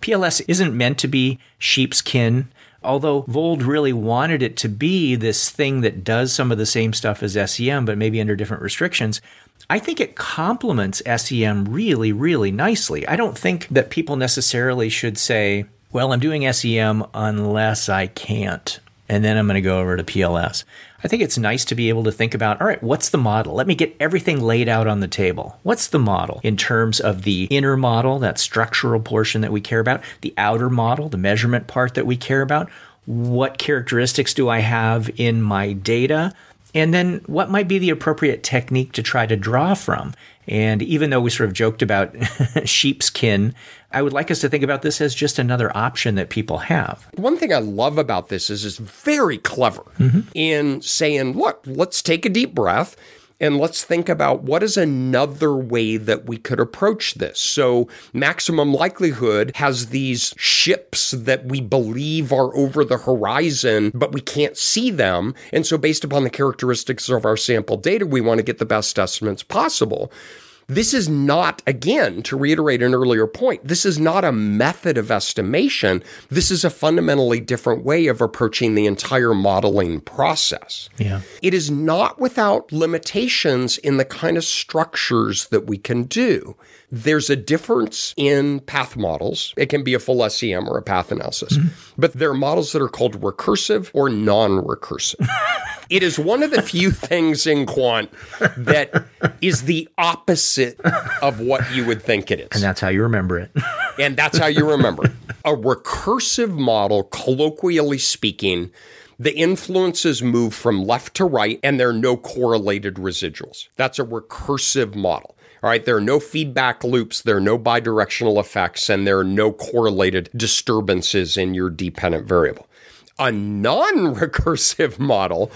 P L S isn't meant to be sheep's kin, although Vold really wanted it to be this thing that does some of the same stuff as S E M, but maybe under different restrictions. I think it complements S E M really, really nicely. I don't think that people necessarily should say, well, I'm doing S E M unless I can't, and then I'm going to go over to P L S. I think it's nice to be able to think about, all right, what's the model? Let me get everything laid out on the table. What's the model in terms of the inner model, that structural portion that we care about, the outer model, the measurement part that we care about? What characteristics do I have in my data? And then what might be the appropriate technique to try to draw from? And even though we sort of joked about sheepskin, I would like us to think about this as just another option that people have. One thing I love about this is it's very clever mm-hmm. in saying, look, let's take a deep breath and let's think about what is another way that we could approach this. So maximum likelihood has these ships that we believe are over the horizon, but we can't see them. And so based upon the characteristics of our sample data, we want to get the best estimates possible. This is not, again, to reiterate an earlier point, this is not a method of estimation. This is a fundamentally different way of approaching the entire modeling process. Yeah. It is not without limitations in the kind of structures that we can do. There's a difference in path models. It can be a full S E M or a path analysis, mm-hmm. but there are models that are called recursive or non-recursive. It is one of the few things in quant that is the opposite of what you would think it is. And that's how you remember it. And that's how you remember it. A recursive model, colloquially speaking, the influences move from left to right and there are no correlated residuals. That's a recursive model. All right, there are no feedback loops, there are no bidirectional effects, and there are no correlated disturbances in your dependent variable. A non-recursive model,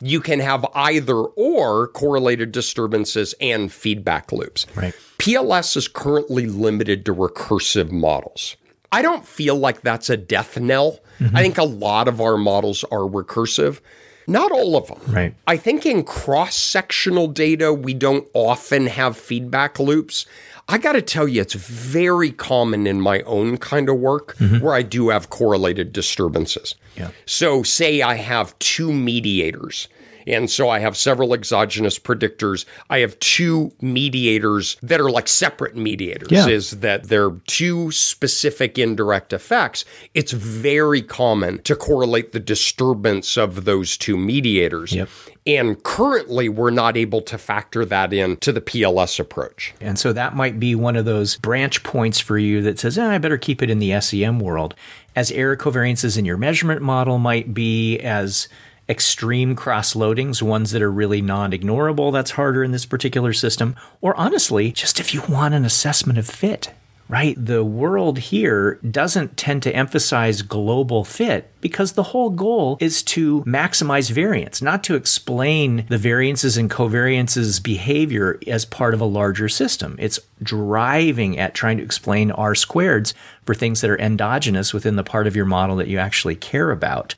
you can have either or correlated disturbances and feedback loops. Right. P L S is currently limited to recursive models. I don't feel like that's a death knell. Mm-hmm. I think a lot of our models are recursive. Not all of them. Right. I think in cross-sectional data, we don't often have feedback loops. I got to tell you, it's very common in my own kind of work mm-hmm. where I do have correlated disturbances. Yeah. So say I have two mediators. And so I have several exogenous predictors. I have two mediators that are like separate mediators, yeah. is that they're two specific indirect effects. It's very common to correlate the disturbance of those two mediators. Yep. And currently, we're not able to factor that in to the P L S approach. And so that might be one of those branch points for you that says, eh, I better keep it in the S E M world, as error covariances in your measurement model might be, as extreme cross-loadings, ones that are really non-ignorable, that's harder in this particular system, or honestly, just if you want an assessment of fit, right? The world here doesn't tend to emphasize global fit because the whole goal is to maximize variance, not to explain the variances and covariances behavior as part of a larger system. It's driving at trying to explain R-squareds for things that are endogenous within the part of your model that you actually care about.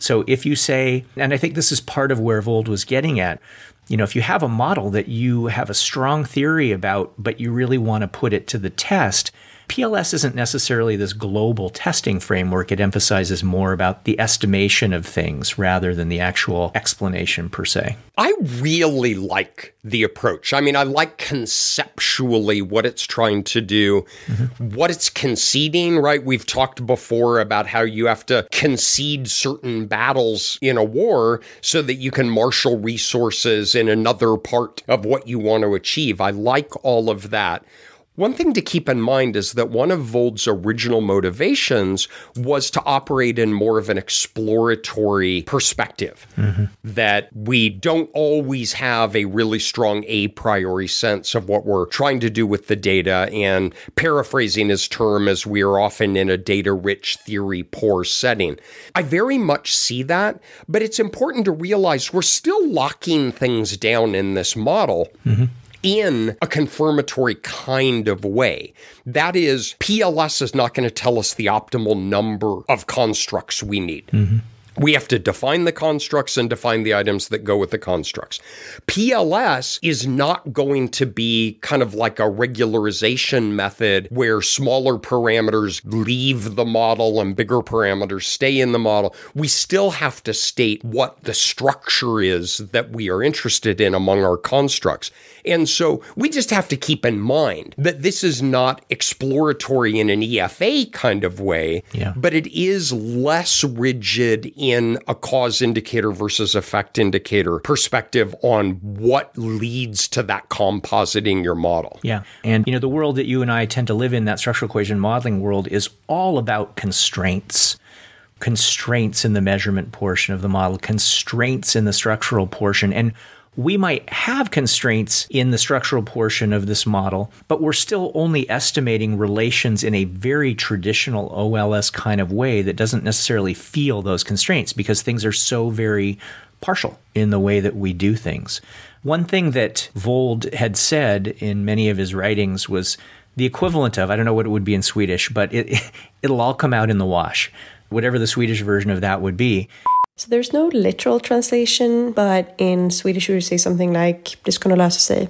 So if you say, and I think this is part of where Vold was getting at, you know, if you have a model that you have a strong theory about, but you really want to put it to the test, P L S isn't necessarily this global testing framework. It emphasizes more about the estimation of things rather than the actual explanation per se. I really like the approach. I mean, I like conceptually what it's trying to do, mm-hmm. what it's conceding, right? We've talked before about how you have to concede certain battles in a war so that you can marshal resources in another part of what you want to achieve. I like all of that. One thing to keep in mind is that one of Vold's original motivations was to operate in more of an exploratory perspective, mm-hmm. that we don't always have a really strong a priori sense of what we're trying to do with the data. And paraphrasing his term, as we are often in a data-rich, theory-poor setting. I very much see that, but it's important to realize we're still locking things down in this model. Mm-hmm. in a confirmatory kind of way. That is, P L S is not going to tell us the optimal number of constructs we need. Mm-hmm. We have to define the constructs and define the items that go with the constructs. P L S is not going to be kind of like a regularization method where smaller parameters leave the model and bigger parameters stay in the model. We still have to state what the structure is that we are interested in among our constructs. And so we just have to keep in mind that this is not exploratory in an E F A kind of way, yeah. but it is less rigid in a cause indicator versus effect indicator perspective on what leads to that compositing your model. Yeah. And, you know, the world that you and I tend to live in, that structural equation modeling world, is all about constraints. Constraints in the measurement portion of the model, constraints in the structural portion. And we might have constraints in the structural portion of this model, but we're still only estimating relations in a very traditional O L S kind of way that doesn't necessarily feel those constraints because things are so very partial in the way that we do things. One thing that Vold had said in many of his writings was the equivalent of, I don't know what it would be in Swedish, but it, it'll all come out in the wash, whatever the Swedish version of that would be. So there's no literal translation, but in Swedish we would say something like, "Det kommer lösa sig."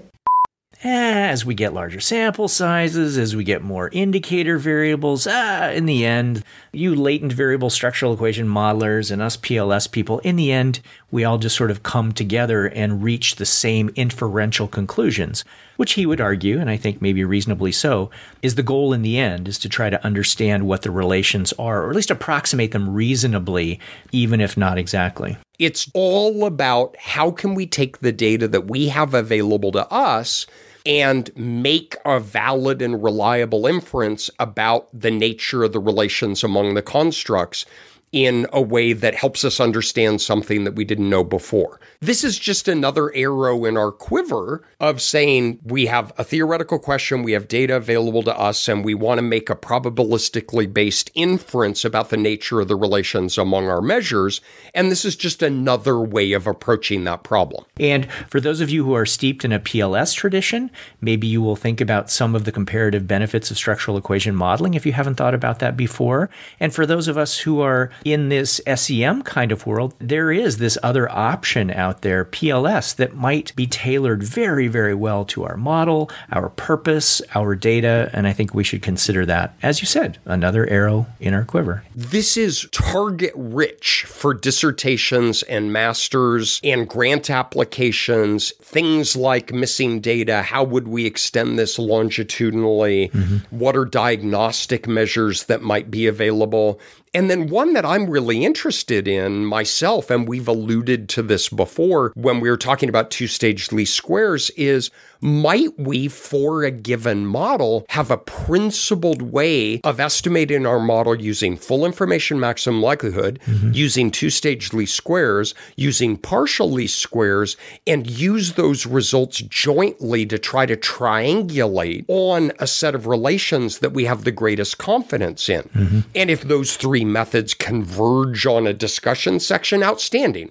As we get larger sample sizes, as we get more indicator variables, ah, in the end, you latent variable structural equation modelers and us P L S people, in the end, we all just sort of come together and reach the same inferential conclusions, which he would argue, and I think maybe reasonably so, is the goal in the end, is to try to understand what the relations are, or at least approximate them reasonably, even if not exactly. It's all about how can we take the data that we have available to us and make a valid and reliable inference about the nature of the relations among the constructs in a way that helps us understand something that we didn't know before. This is just another arrow in our quiver of saying we have a theoretical question, we have data available to us, and we want to make a probabilistically based inference about the nature of the relations among our measures. And this is just another way of approaching that problem. And for those of you who are steeped in a P L S tradition, maybe you will think about some of the comparative benefits of structural equation modeling if you haven't thought about that before. And for those of us who are in this S E M kind of world, there is this other option out there, P L S, that might be tailored very, very well to our model, our purpose, our data, and I think we should consider that, as you said, another arrow in our quiver. This is target-rich for dissertations and masters and grant applications, things like missing data, how would we extend this longitudinally, mm-hmm. what are diagnostic measures that might be available? And then one that I'm really interested in myself, and we've alluded to this before when we were talking about two-stage least squares, is might we, for a given model, have a principled way of estimating our model using full information maximum likelihood, mm-hmm. using two-stage least squares, using partial least squares, and use those results jointly to try to triangulate on a set of relations that we have the greatest confidence in. Mm-hmm. And if those three methods converge on a discussion section, outstanding.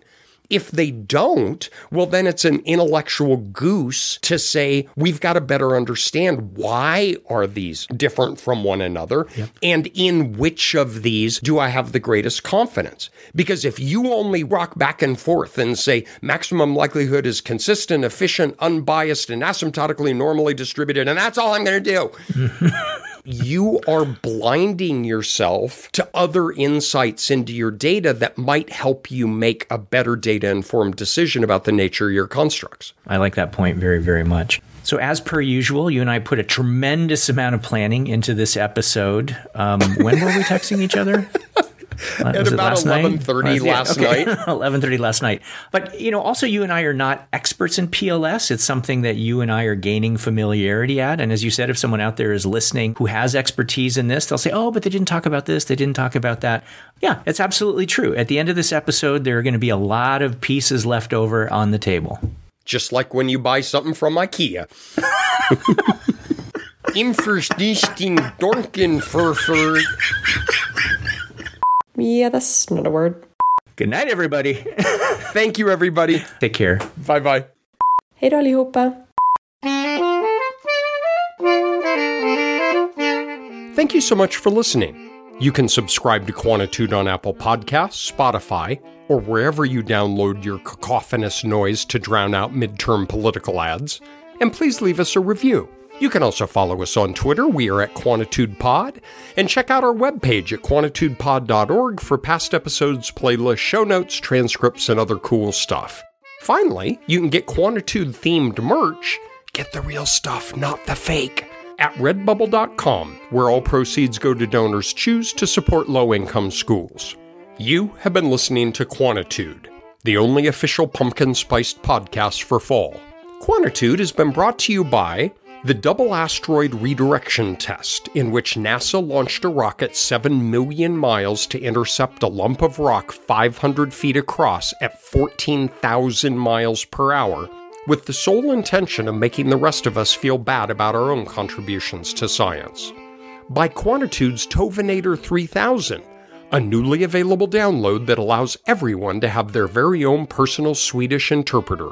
If they don't, well, then it's an intellectual goose to say, we've got to better understand why are these different from one another, yep. and in which of these do I have the greatest confidence? Because if you only rock back and forth and say, maximum likelihood is consistent, efficient, unbiased, and asymptotically normally distributed, and that's all I'm going to do. You are blinding yourself to other insights into your data that might help you make a better data-informed decision about the nature of your constructs. I like that point very, very much. So as per usual, you and I put a tremendous amount of planning into this episode. Um, when were we texting each other? What, at about eleven thirty last night. eleven thirty last night. But, you know, also you and I are not experts in P L S. It's something that you and I are gaining familiarity at. And as you said, if someone out there is listening who has expertise in this, they'll say, oh, but they didn't talk about this. They didn't talk about that. Yeah, it's absolutely true. At the end of this episode, there are going to be a lot of pieces left over on the table. Just like when you buy something from IKEA. Inferdisting Dorken Furfur. Yeah, that's not a word. Good night, everybody. Thank you, everybody. Take care. Bye-bye. Hej då, allihopa. Thank you so much for listening. You can subscribe to Quantitude on Apple Podcasts, Spotify, or wherever you download your cacophonous noise to drown out midterm political ads. And please leave us a review. You can also follow us on Twitter. We are at QuantitudePod. And check out our webpage at quantitude pod dot org for past episodes, playlists, show notes, transcripts, and other cool stuff. Finally, you can get Quantitude-themed merch. Get the real stuff, not the fake. At redbubble dot com, where all proceeds go to Donors Choose to support low-income schools. You have been listening to Quantitude, the only official pumpkin-spiced podcast for fall. Quantitude has been brought to you by the Double Asteroid Redirection Test, in which NASA launched a rocket seven million miles to intercept a lump of rock five hundred feet across at fourteen thousand miles per hour, with the sole intention of making the rest of us feel bad about our own contributions to science. By Quantitude's Tovenator three thousand, a newly available download that allows everyone to have their very own personal Swedish interpreter.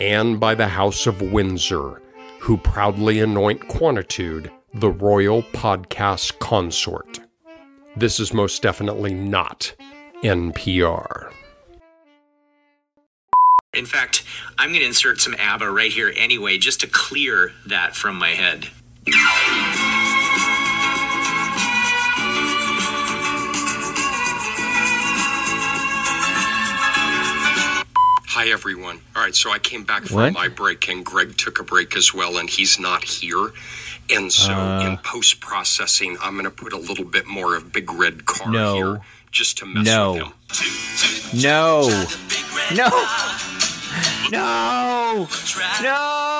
And by the House of Windsor, who proudly anoint Quantitude the Royal Podcast Consort. This is most definitely not N P R. In fact, I'm going to insert some ABBA right here anyway, just to clear that from my head. Hi, everyone. All right, so I came back from what? my break, and Greg took a break as well, and he's not here. And so uh, in post-processing, I'm going to put a little bit more of Big Red Car no. here just to mess no. with him. No. No. No. No. No.